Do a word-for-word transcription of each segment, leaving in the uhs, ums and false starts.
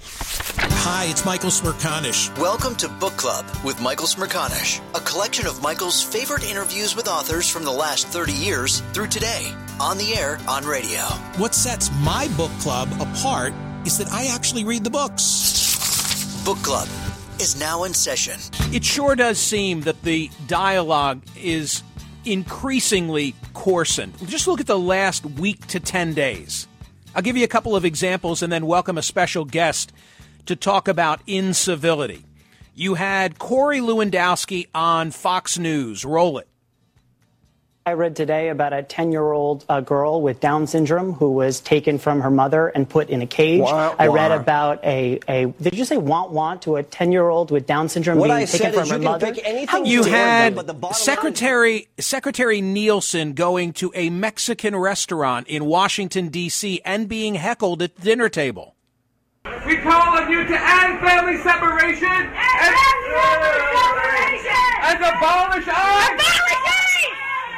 Hi, it's Michael Smerconish. Welcome to Book Club with Michael Smerconish, a collection of Michael's favorite interviews with authors from the last thirty years through today, on the air, on radio. What sets my book club apart is that I actually read the books. Book Club is now in session. It sure does seem that the dialogue is increasingly coarsened. Just look at the last week to ten days. I'll give you a couple of examples and then welcome a special guest to talk about incivility. You had Corey Lewandowski on Fox News. Roll it. I read today about a ten-year-old uh, girl with Down syndrome who was taken from her mother and put in a cage. Wah, wah. I read about a, a – did you say want, want to a ten-year-old with Down syndrome what being I taken from her mother? How you had them, but the Secretary, Secretary Nielsen going to a Mexican restaurant in Washington, D C and being heckled at the dinner table. We call on you to end family separation and, and, and, and abolish us.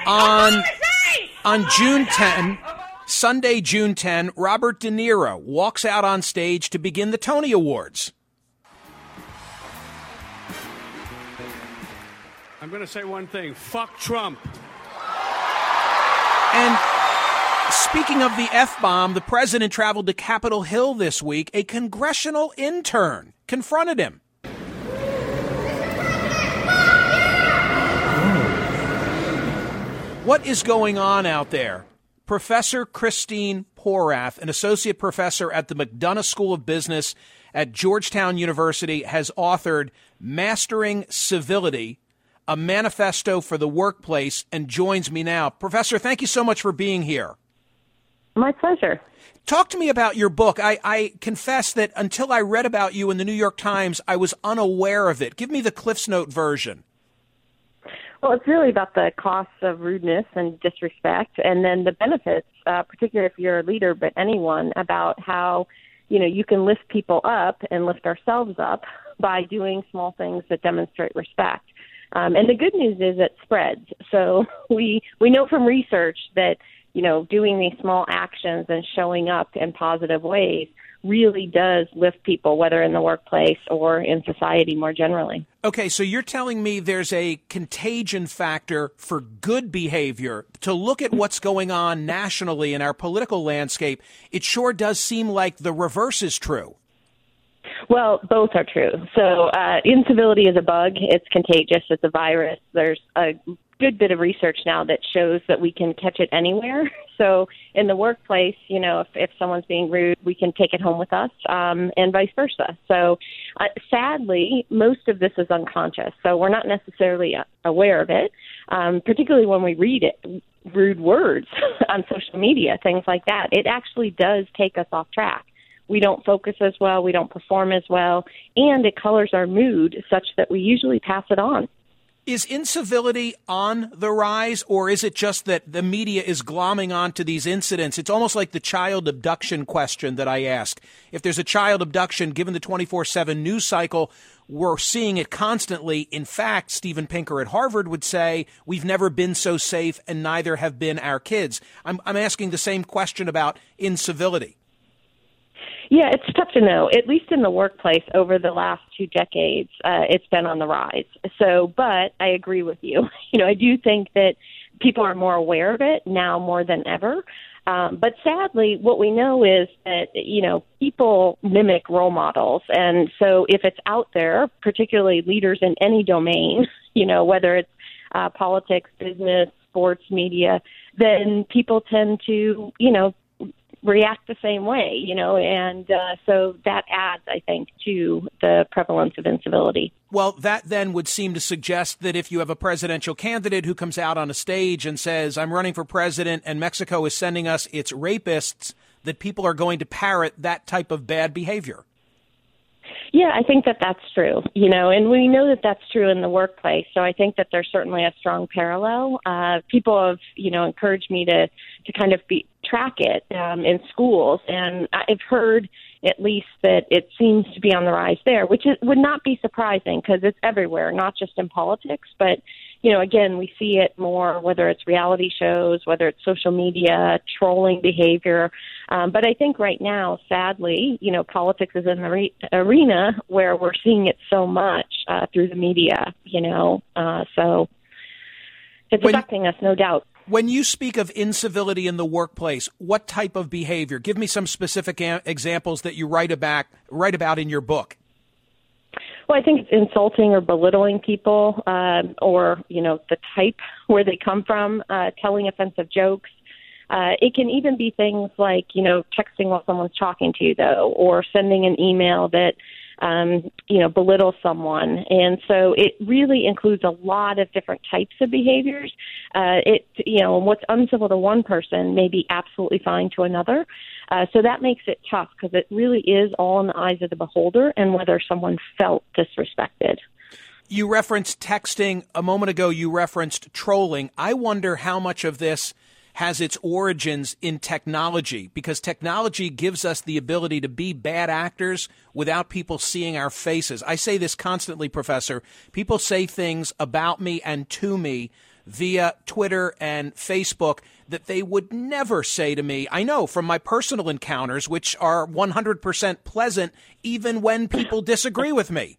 On, on June tenth, Sunday, June tenth, Robert De Niro walks out on stage to begin the Tony Awards. I'm going to say one thing. Fuck Trump. And speaking of the F-bomb, the president traveled to Capitol Hill this week. A congressional intern confronted him. What is going on out there? Professor Christine Porath, an associate professor at the McDonough School of Business at Georgetown University, has authored Mastering Civility, a manifesto for the workplace, and joins me now. Professor, thank you so much for being here. My pleasure. Talk to me about your book. I, I confess that until I read about you in the New York Times, I was unaware of it. Give me the Cliff's Note version. Well, it's really about the costs of rudeness and disrespect, and then the benefits, uh, particularly if you're a leader, but anyone, about how, you know, you can lift people up and lift ourselves up by doing small things that demonstrate respect. Um, and the good news is it spreads. So we we know from research that, you know, doing these small actions and showing up in positive ways really does lift people, whether in the workplace or in society more generally. Okay, so you're telling me there's a contagion factor for good behavior. To look at what's going on nationally in our political landscape, it sure does seem like the reverse is true. Well, both are true. So uh, incivility is a bug. It's contagious. It's a virus. There's a good bit of research now that shows that we can catch it anywhere. So in the workplace, you know, if, if someone's being rude, we can take it home with us, um, and vice versa. So uh, sadly, most of this is unconscious. So we're not necessarily aware of it, um, particularly when we read it, rude words on social media, things like that. It actually does take us off track. We don't focus as well, we don't perform as well, and it colors our mood such that we usually pass it on. Is incivility on the rise, or is it just that the media is glomming onto these incidents? It's almost like the child abduction question that I ask. If there's a child abduction, given the twenty-four seven news cycle, we're seeing it constantly. In fact, Stephen Pinker at Harvard would say, we've never been so safe, and neither have been our kids. I'm, I'm asking the same question about incivility. Yeah, it's tough to know. At least in the workplace over the last two decades, uh, it's been on the rise. So, but I agree with you. You know, I do think that people are more aware of it now more than ever. Um, but sadly, what we know is that, you know, people mimic role models. And so if it's out there, particularly leaders in any domain, you know, whether it's uh, politics, business, sports, media, then people tend to, you know, react the same way, you know, and uh, so that adds, I think, to the prevalence of incivility. Well, that then would seem to suggest that if you have a presidential candidate who comes out on a stage and says, I'm running for president and Mexico is sending us its rapists, that people are going to parrot that type of bad behavior. Yeah, I think that that's true, you know, and we know that that's true in the workplace. So I think that there's certainly a strong parallel. Uh, people have, you know, encouraged me to, to kind of be, track it um, in schools. And I've heard at least that it seems to be on the rise there, which is, would not be surprising because it's everywhere, not just in politics. But, you know, again, we see it more, whether it's reality shows, whether it's social media, trolling behavior. Um, but I think right now, sadly, you know, politics is in the re- arena where we're seeing it so much uh, through the media, you know. Uh, so it's when, affecting us, no doubt. When you speak of incivility in the workplace, what type of behavior? Give me some specific a- examples that you write about, write about in your book. Well, I think it's insulting or belittling people, uh, or, you know, the type where they come from, uh, telling offensive jokes. Uh, it can even be things like, you know, texting while someone's talking to you, though, or sending an email that, um, you know, belittles someone. And so it really includes a lot of different types of behaviors. Uh, it, you know, what's uncivil to one person may be absolutely fine to another. Uh, so that makes it tough because it really is all in the eyes of the beholder and whether someone felt disrespected. You referenced texting. A moment ago, you referenced trolling. I wonder how much of this has its origins in technology, because technology gives us the ability to be bad actors without people seeing our faces. I say this constantly, Professor. People say things about me and to me via Twitter and Facebook that they would never say to me. I know from my personal encounters, which are one hundred percent pleasant, even when people disagree with me.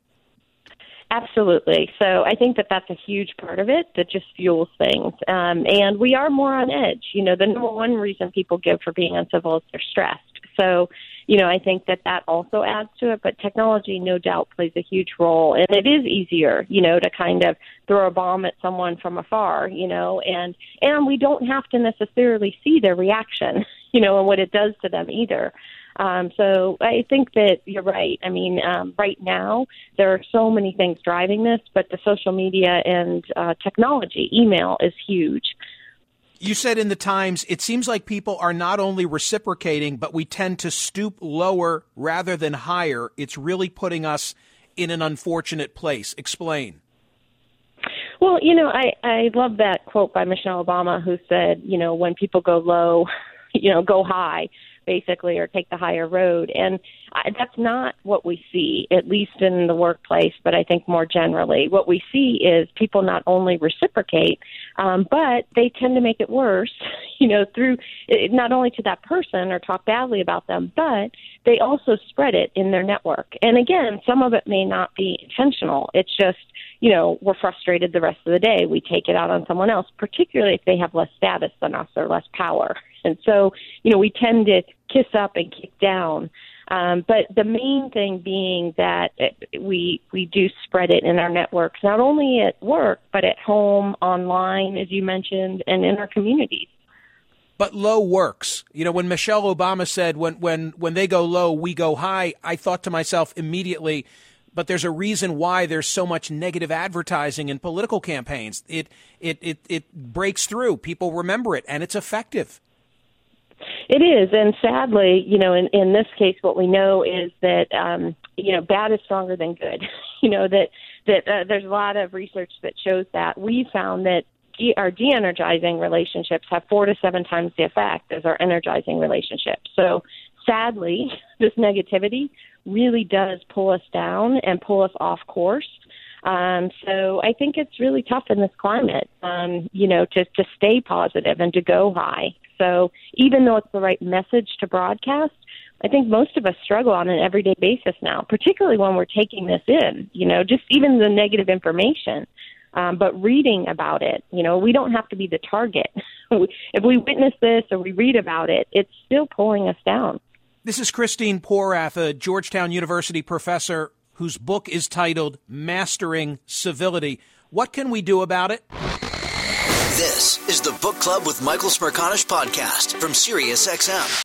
Absolutely. So I think that that's a huge part of it that just fuels things. Um, and we are more on edge. You know, the number one reason people give for being uncivil is they're stressed. So, you know, I think that that also adds to it. But technology, no doubt, plays a huge role. And it is easier, you know, to kind of throw a bomb at someone from afar, you know, and, and we don't have to necessarily see their reaction, you know, and what it does to them either. Um, so I think that you're right. I mean, um, right now, there are so many things driving this, but the social media and uh, technology, email is huge. You said in the Times, it seems like people are not only reciprocating, but we tend to stoop lower rather than higher. It's really putting us in an unfortunate place. Explain. Well, you know, I, I love that quote by Michelle Obama, who said, you know, when people go low, you know, go high. basically, or take the higher road. And I, that's not what we see, at least in the workplace, but I think more generally. What we see is people not only reciprocate, um, but they tend to make it worse, you know, through it, not only to that person or talk badly about them, but they also spread it in their network. And again, some of it may not be intentional. It's just, you know, we're frustrated the rest of the day. We take it out on someone else, particularly if they have less status than us or less power. And so, you know, we tend to kiss up and kick down. Um, but the main thing being that it, we we do spread it in our networks, not only at work, but at home, online, as you mentioned, and in our communities. But low works. You know, when Michelle Obama said, when when when they go low, we go high, I thought to myself immediately, but there's a reason why there's so much negative advertising in political campaigns. It it it, it breaks through. People remember it, and it's effective. It is. And sadly, you know, in, in this case, what we know is that, um, you know, bad is stronger than good. You know, that that uh, there's a lot of research that shows that. We found that de- our de-energizing relationships have four to seven times the effect as our energizing relationships. So sadly, this negativity really does pull us down and pull us off course. Um, so I think it's really tough in this climate, um, you know, to, to stay positive and to go high. So even though it's the right message to broadcast, I think most of us struggle on an everyday basis now, particularly when we're taking this in, you know, just even the negative information. Um, but reading about it, you know, we don't have to be the target. If we witness this or we read about it, it's still pulling us down. This is Christine Porath, a Georgetown University professor whose book is titled Mastering Civility. What can we do about it? This is the Book Club with Michael Smerconish podcast from SiriusXM.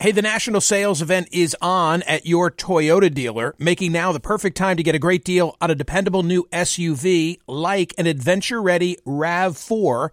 Hey, the national sales event is on at your Toyota dealer, making now the perfect time to get a great deal on a dependable new S U V like an adventure-ready RAV four.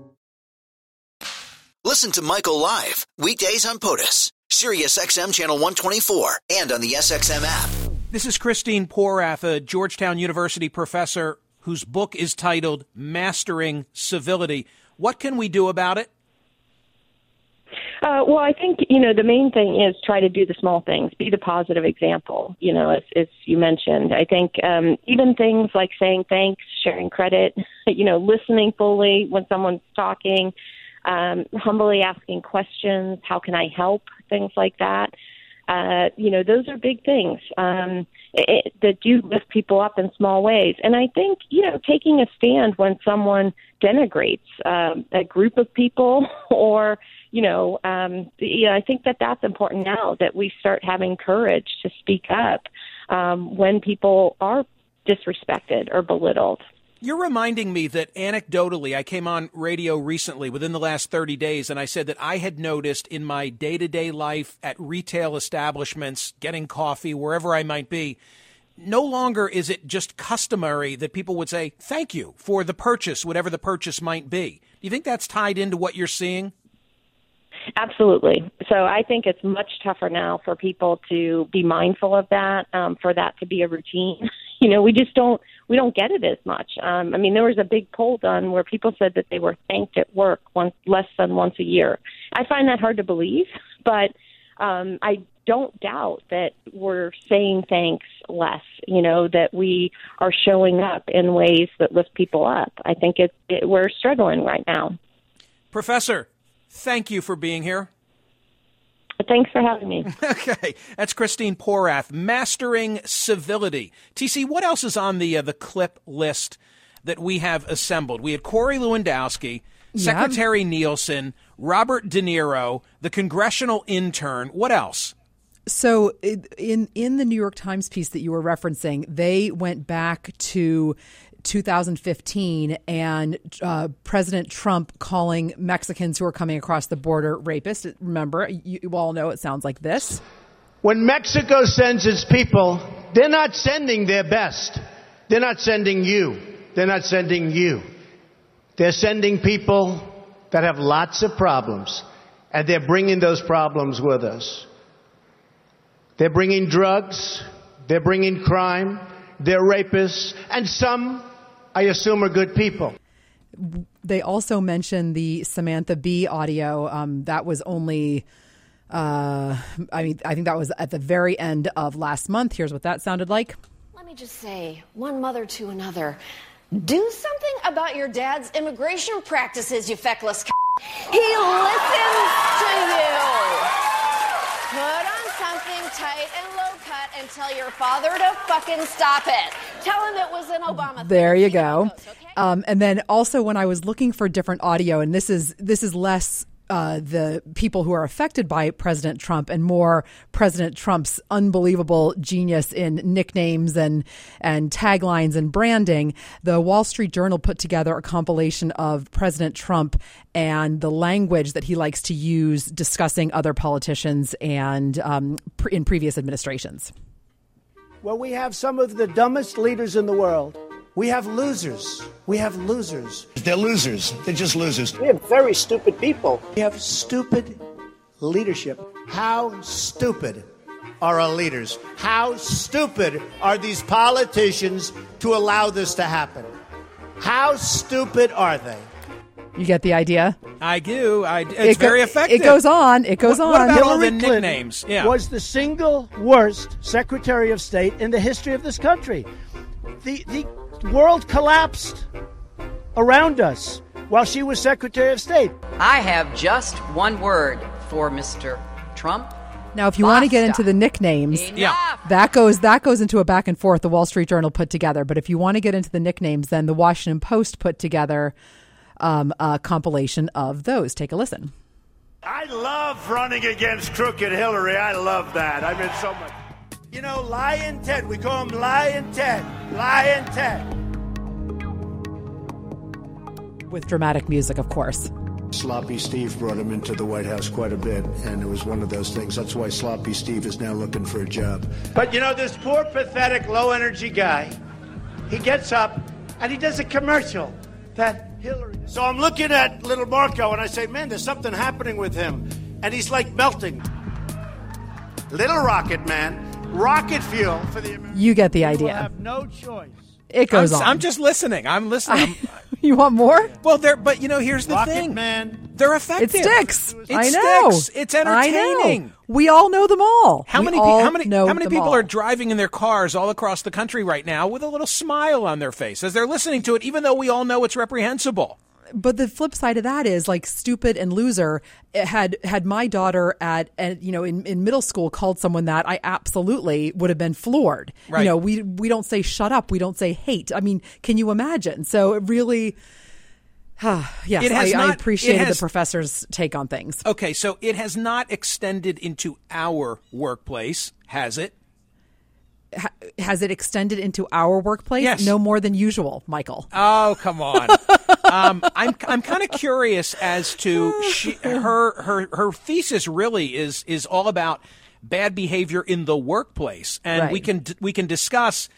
Listen to Michael live weekdays on POTUS, SiriusXM channel one twenty-four, and on the S X M app. This is Christine Porath, a Georgetown University professor whose book is titled Mastering Civility. What can we do about it? Uh, well, I think, you know, the main thing is try to do the small things, be the positive example, you know, as, as you mentioned. I think um, even things like saying thanks, sharing credit, you know, listening fully when someone's talking, um, humbly asking questions, how can I help, things like that. Uh, you know, those are big things um, it, that do lift people up in small ways. And I think, you know, taking a stand when someone denigrates um, a group of people or, you know, um, you know, I think that that's important now, that we start having courage to speak up um, when people are disrespected or belittled. You're reminding me that anecdotally, I came on radio recently within the last thirty days, and I said that I had noticed in my day-to-day life at retail establishments, getting coffee, wherever I might be, no longer is it just customary that people would say thank you for the purchase, whatever the purchase might be. Do you think that's tied into what you're seeing? Absolutely. So I think it's much tougher now for people to be mindful of that, um, for that to be a routine. You know, we just don't we don't get it as much. Um, I mean, there was a big poll done where people said that they were thanked at work once, less than once a year. I find that hard to believe, but um, I don't doubt that we're saying thanks less, you know, that we are showing up in ways that lift people up. I think it, it, we're struggling right now. Professor, thank you for being here. Thanks for having me. Okay. That's Christine Porath, Mastering Civility. T C, what else is on the uh, the clip list that we have assembled? We had Corey Lewandowski, Secretary yep. Nielsen, Robert De Niro, the congressional intern. What else? So in in the New York Times piece that you were referencing, they went back to two thousand fifteen and uh, President Trump calling Mexicans who are coming across the border rapists. Remember, you, you all know it sounds like this. When Mexico sends its people, they're not sending their best. They're not sending you. They're not sending you. They're sending people that have lots of problems, and they're bringing those problems with us. They're bringing drugs. They're bringing crime. They're rapists. And some, I assume, are good people. They also mentioned the Samantha B audio. Um, that was only, uh, I mean, I think that was at the very end of last month. Here's what that sounded like. Let me just say, one mother to another, do something about your dad's immigration practices, you feckless c***. He listens to you. Put on something tight and low. And tell your father to fucking stop it. Tell him it was an Obama thing. There you go. Um, and then also when I was looking for different audio, and this is this is less uh, the people who are affected by President Trump and more President Trump's unbelievable genius in nicknames and and taglines and branding, the Wall Street Journal put together a compilation of President Trump and the language that he likes to use discussing other politicians and um, pre- in previous administrations. Well, we have some of the dumbest leaders in the world. We have losers. We have losers. They're losers. They're just losers. We have very stupid people. We have stupid leadership. How stupid are our leaders? How stupid are these politicians to allow this to happen? How stupid are they? You get the idea? I do. I, it's it go, very effective. It goes on. It goes what, on. What about Hillary all the nicknames? Yeah. Was the single worst Secretary of State in the history of this country. The the world collapsed around us while she was Secretary of State. I have just one word for Mister Trump. Now, if you Basta. want to get into the nicknames, yeah. that goes that goes into a back and forth the Wall Street Journal put together. But if you want to get into the nicknames, then the Washington Post put together Um, a compilation of those. Take a listen. I love running against crooked Hillary. I love that. I mean, so much. You know, Lion Ted. We call him Lion Ted. Lion Ted. With dramatic music, of course. Sloppy Steve brought him into the White House quite a bit, and it was one of those things. That's why Sloppy Steve is now looking for a job. But, you know, this poor, pathetic, low-energy guy, he gets up, and he does a commercial that Hillary... So I'm looking at little Marco, and I say, man, there's something happening with him. And he's, like, melting. Little rocket, man. Rocket fuel for the American... You get the idea. You have no choice. It goes I'm, on. I'm just listening. I'm listening. I'm, you want more? Well, they're but you know, here's the Rocket thing. Man. They're effective. It sticks. It I know. Sticks. It's entertaining. I know. We all know them all. How we many all how many how many people all. are driving in their cars all across the country right now with a little smile on their face as they're listening to it, even though we all know it's reprehensible? But the flip side of that is, like, stupid and loser had had my daughter at, at you know, in, in middle school called someone that, I absolutely would have been floored. Right. You know, we we don't say shut up. We don't say hate. I mean, can you imagine? So it really. Huh, yes, it has I, not, I appreciated it has, the professor's take on things. OK, so it has not extended into our workplace, has it? Has it extended into our workplace? Yes. No more than usual, Michael. Oh, come on. um, I'm I'm kind of curious as to she, her her her thesis really is is all about bad behavior in the workplace, and right. we can we can discuss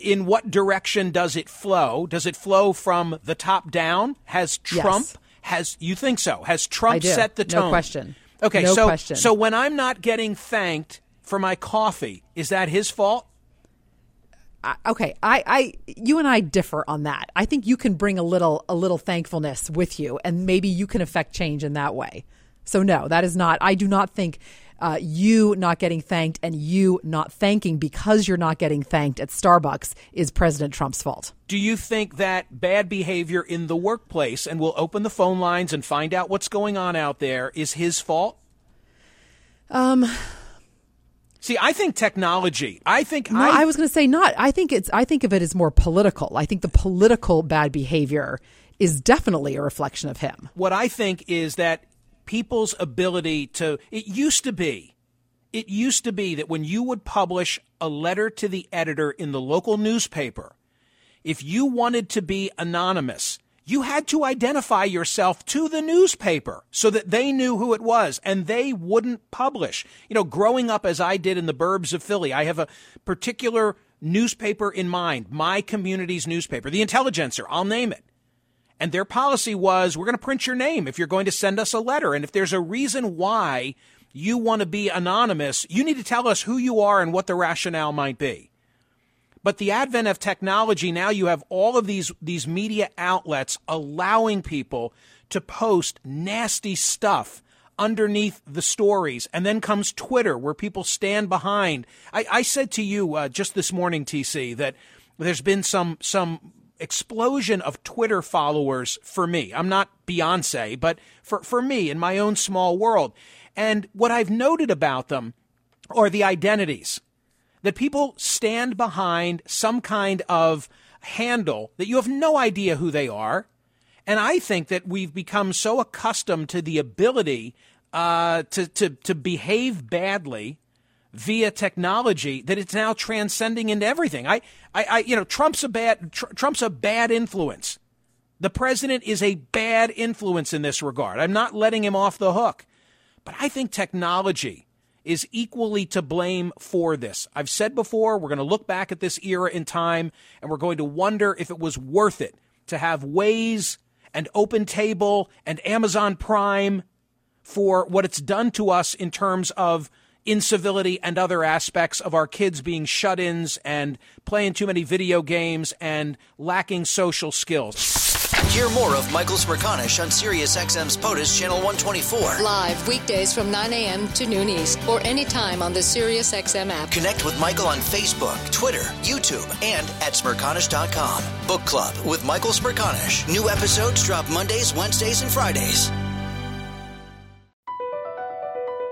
in what direction does it flow? Does it flow from the top down? Has Trump yes. has you think so? Has Trump set the tone? No question. Okay, no so question. so when I'm not getting thanked for my coffee, is that his fault? Okay, I, I, you and I differ on that. I think you can bring a little, a little thankfulness with you, and maybe you can affect change in that way. So no, that is not. I do not think uh, you not getting thanked and you not thanking because you're not getting thanked at Starbucks is President Trump's fault. Do you think that bad behavior in the workplace, and we'll open the phone lines and find out what's going on out there, is his fault? Um. See, I think technology. I think no, I, I was going to say not. I think it's. I think of it as more political. I think the political bad behavior is definitely a reflection of him. What I think is that people's ability to. It used to be, it used to be that when you would publish a letter to the editor in the local newspaper, if you wanted to be anonymous, you had to identify yourself to the newspaper so that they knew who it was and they wouldn't publish. You know, growing up as I did in the burbs of Philly, I have a particular newspaper in mind, my community's newspaper, the Intelligencer, I'll name it. And their policy was, we're going to print your name if you're going to send us a letter. And if there's a reason why you want to be anonymous, you need to tell us who you are and what the rationale might be. But the advent of technology, now you have all of these these media outlets allowing people to post nasty stuff underneath the stories. And then comes Twitter, where people stand behind. I, I said to you uh, just this morning, T C, that there's been some some explosion of Twitter followers for me. I'm not Beyonce, but for, for me in my own small world. And what I've noted about them are the identities. That people stand behind some kind of handle that you have no idea who they are. And I think that we've become so accustomed to the ability uh, to, to, to behave badly via technology that it's now transcending into everything. I, I, I you know, Trump's a bad, tr- Trump's a bad influence. The president is a bad influence in this regard. I'm not letting him off the hook, but I think technology is equally to blame for this. I've said before, we're going to look back at this era in time, and we're going to wonder if it was worth it to have Waze and OpenTable and Amazon Prime for what it's done to us in terms of incivility and other aspects of our kids being shut-ins and playing too many video games and lacking social skills. Hear more of Michael Smerconish on SiriusXM's POTUS Channel one twenty-four. Live weekdays from nine a.m. to noon East or anytime on the SiriusXM app. Connect with Michael on Facebook, Twitter, YouTube, and at Smerconish dot com. Book Club with Michael Smerconish. New episodes drop Mondays, Wednesdays, and Fridays.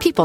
People